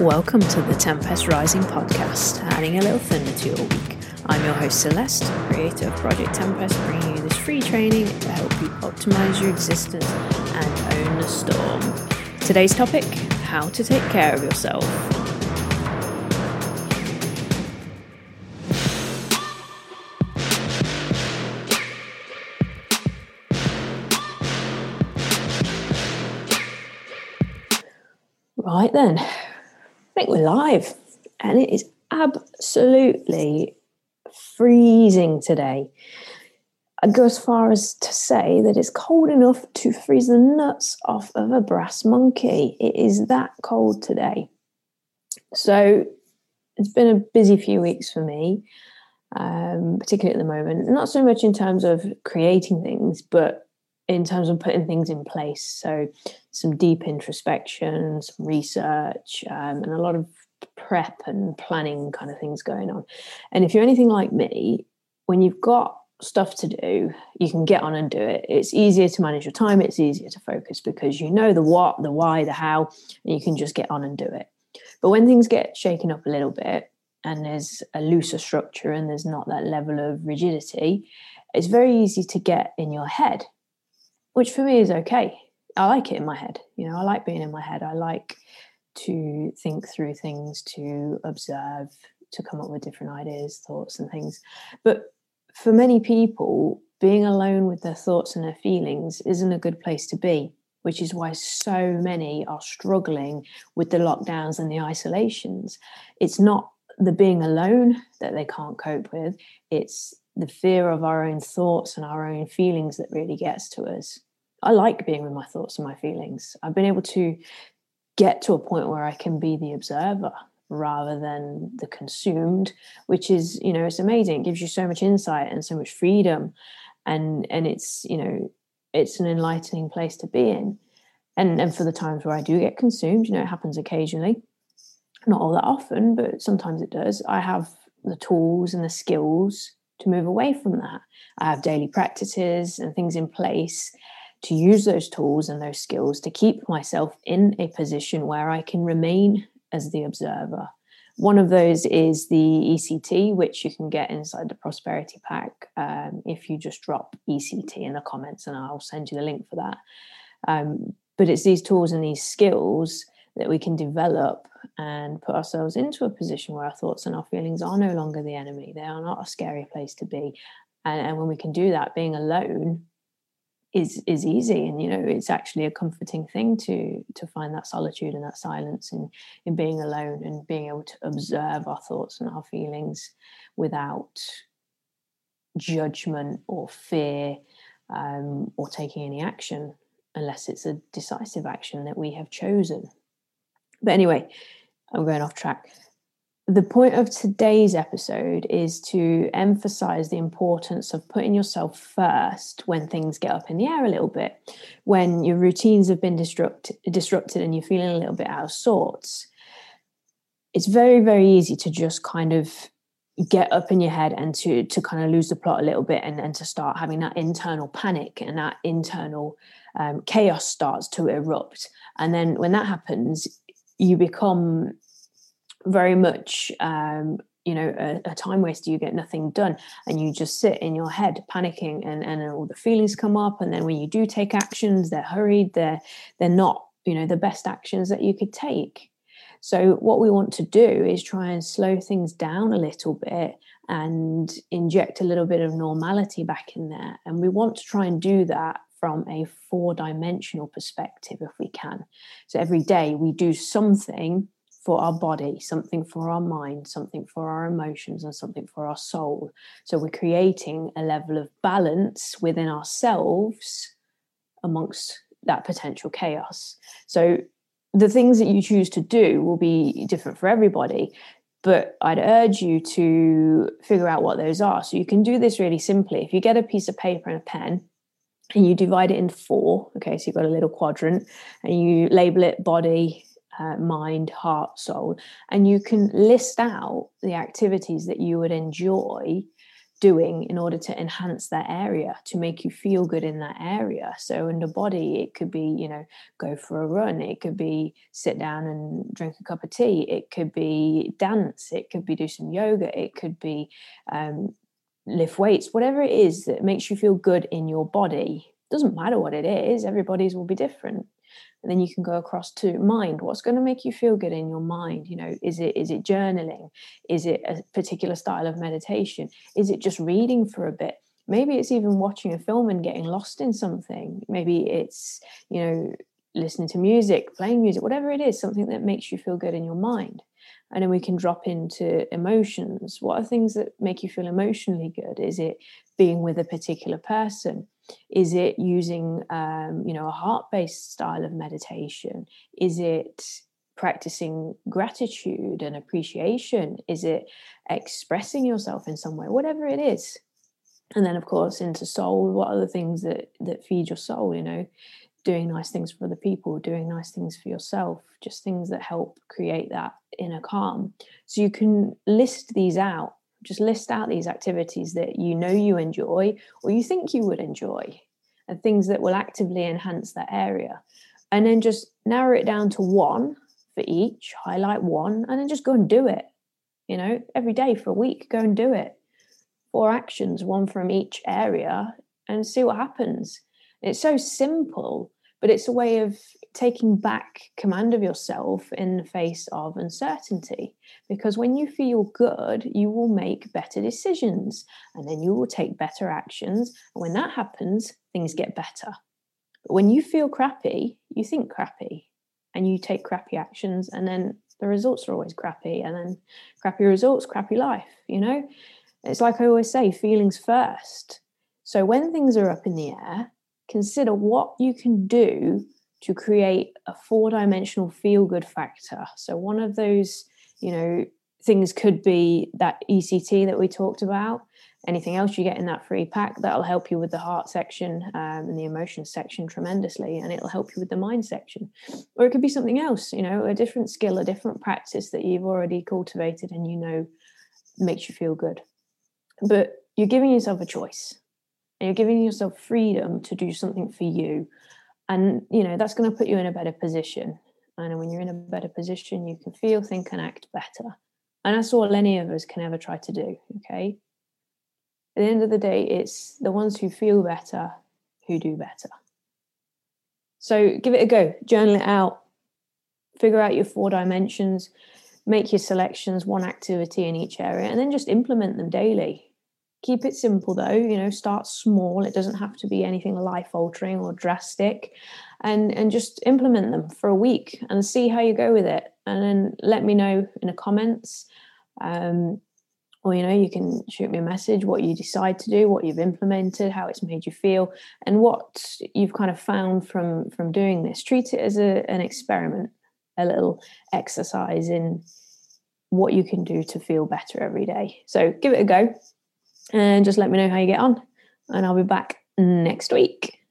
Welcome to the Tempest Rising Podcast, adding a little thunder to your week. I'm your host Celeste, creator of Project Tempest, bringing you this free training to help you optimize your existence and own the storm. Today's topic, how to take care of yourself. Right then, I think we're live, and it is absolutely freezing today. I go as far as to say that it's cold enough to freeze the nuts off of a brass monkey. It is that cold today. So it's been a busy few weeks for me, particularly at the moment, not so much in terms of creating things, but in terms of putting things in place. So some deep introspection, some research, and a lot of prep and planning kind of things going on. And if you're anything like me, when you've got stuff to do, you can get on and do it. It's easier to manage your time. It's easier to focus because you know the what, the why, the how, and you can just get on and do it. But when things get shaken up a little bit and there's a looser structure and there's not that level of rigidity, it's very easy to get in your head, which for me is okay. I like it in my head. You know, I like being in my head. I like to think through things, to observe, to come up with different ideas, thoughts and things. But for many people, being alone with their thoughts and their feelings isn't a good place to be, which is why so many are struggling with the lockdowns and the isolations. It's not the being alone that they can't cope with. It's the fear of our own thoughts and our own feelings that really gets to us. I like being with my thoughts and my feelings. I've been able to get to a point where I can be the observer rather than the consumed, which is, you know, it's amazing. It gives you so much insight and so much freedom. And it's, you know, it's an enlightening place to be in. And for the times where I do get consumed, you know, it happens occasionally, not all that often, but sometimes it does. I have the tools and the skills to move away from that. I have daily practices and things in place to use those tools and those skills to keep myself in a position where I can remain as the observer. One of those is the ECT, which you can get inside the Prosperity Pack if you just drop ECT in the comments, and I'll send you the link for that. But it's these tools and these skills that we can develop and put ourselves into a position where our thoughts and our feelings are no longer the enemy. They are not a scary place to be. And when we can do that, being alone is easy. And, you know, it's actually a comforting thing to find that solitude and that silence in being alone and being able to observe our thoughts and our feelings without judgment or fear or taking any action, unless it's a decisive action that we have chosen. But anyway, I'm going off track. The point of today's episode is to emphasize the importance of putting yourself first when things get up in the air a little bit, when your routines have been disrupted and you're feeling a little bit out of sorts. It's very, very easy to just kind of get up in your head and to kind of lose the plot a little bit and to start having that internal panic and that internal chaos starts to erupt. And then when that happens, you become very much, a time waster. You get nothing done and you just sit in your head panicking and all the feelings come up. And then when you do take actions, they're hurried. They're not, you know, the best actions that you could take. So what we want to do is try and slow things down a little bit and inject a little bit of normality back in there. And we want to try and do that from a four-dimensional perspective if we can. So every day we do something for our body, something for our mind, something for our emotions, and something for our soul. So we're creating a level of balance within ourselves amongst that potential chaos. So the things that you choose to do will be different for everybody, but I'd urge you to figure out what those are. So you can do this really simply. If you get a piece of paper and a pen, and you divide it into four, okay, so you've got a little quadrant, and you label it body, mind, heart, soul, and you can list out the activities that you would enjoy doing in order to enhance that area, to make you feel good in that area. So in the body, it could be, you know, go for a run, it could be sit down and drink a cup of tea, it could be dance, it could be do some yoga, it could be lift weights, whatever it is that makes you feel good in your body. Doesn't matter what it is, everybody's will be different. And then you can go across to mind. What's going to make you feel good in your mind? You know, is it journaling? Is it a particular style of meditation? Is it just reading for a bit? Maybe it's even watching a film and getting lost in something. Maybe it's, you know, listening to music, playing music, whatever it is, something that makes you feel good in your mind. And then we can drop into emotions. What are things that make you feel emotionally good? Is it being with a particular person? Is it using, you know, a heart-based style of meditation? Is it practicing gratitude and appreciation? Is it expressing yourself in some way? Whatever it is. And then, of course, into soul. What are the things that feed your soul, you know? Doing nice things for other people, doing nice things for yourself, just things that help create that inner calm. So you can list these out. Just list out these activities that you know you enjoy or you think you would enjoy, and things that will actively enhance that area. And then just narrow it down to one for each, highlight one, and then just go and do it. You know, every day for a week, go and do it. 4 actions, 1 from each area, and see what happens. It's so simple, but it's a way of taking back command of yourself in the face of uncertainty. Because when you feel good, you will make better decisions, and then you will take better actions. And when that happens, things get better. But when you feel crappy, you think crappy, and you take crappy actions, and then the results are always crappy, and then crappy results, crappy life, you know? It's like I always say, feelings first. So when things are up in the air, consider what you can do to create a 4-dimensional feel-good factor. So one of those, you know, things could be that ECT that we talked about. Anything else you get in that free pack, that'll help you with the heart section and the emotion section tremendously, and it'll help you with the mind section. Or it could be something else, you know, a different skill, a different practice that you've already cultivated and you know makes you feel good. But you're giving yourself a choice. And you're giving yourself freedom to do something for you. And, you know, that's going to put you in a better position. And when you're in a better position, you can feel, think, and act better. And that's all any of us can ever try to do, okay? At the end of the day, it's the ones who feel better who do better. So give it a go. Journal it out. Figure out your 4 dimensions. Make your selections, 1 activity in each area, and then just implement them daily. Keep it simple though, you know, start small. It doesn't have to be anything life-altering or drastic, and just implement them for a week and see how you go with it. And then let me know in the comments, or, you know, you can shoot me a message, what you decide to do, what you've implemented, how it's made you feel, and what you've kind of found from doing this. Treat it as an experiment, a little exercise in what you can do to feel better every day. So give it a go. And just let me know how you get on, and I'll be back next week.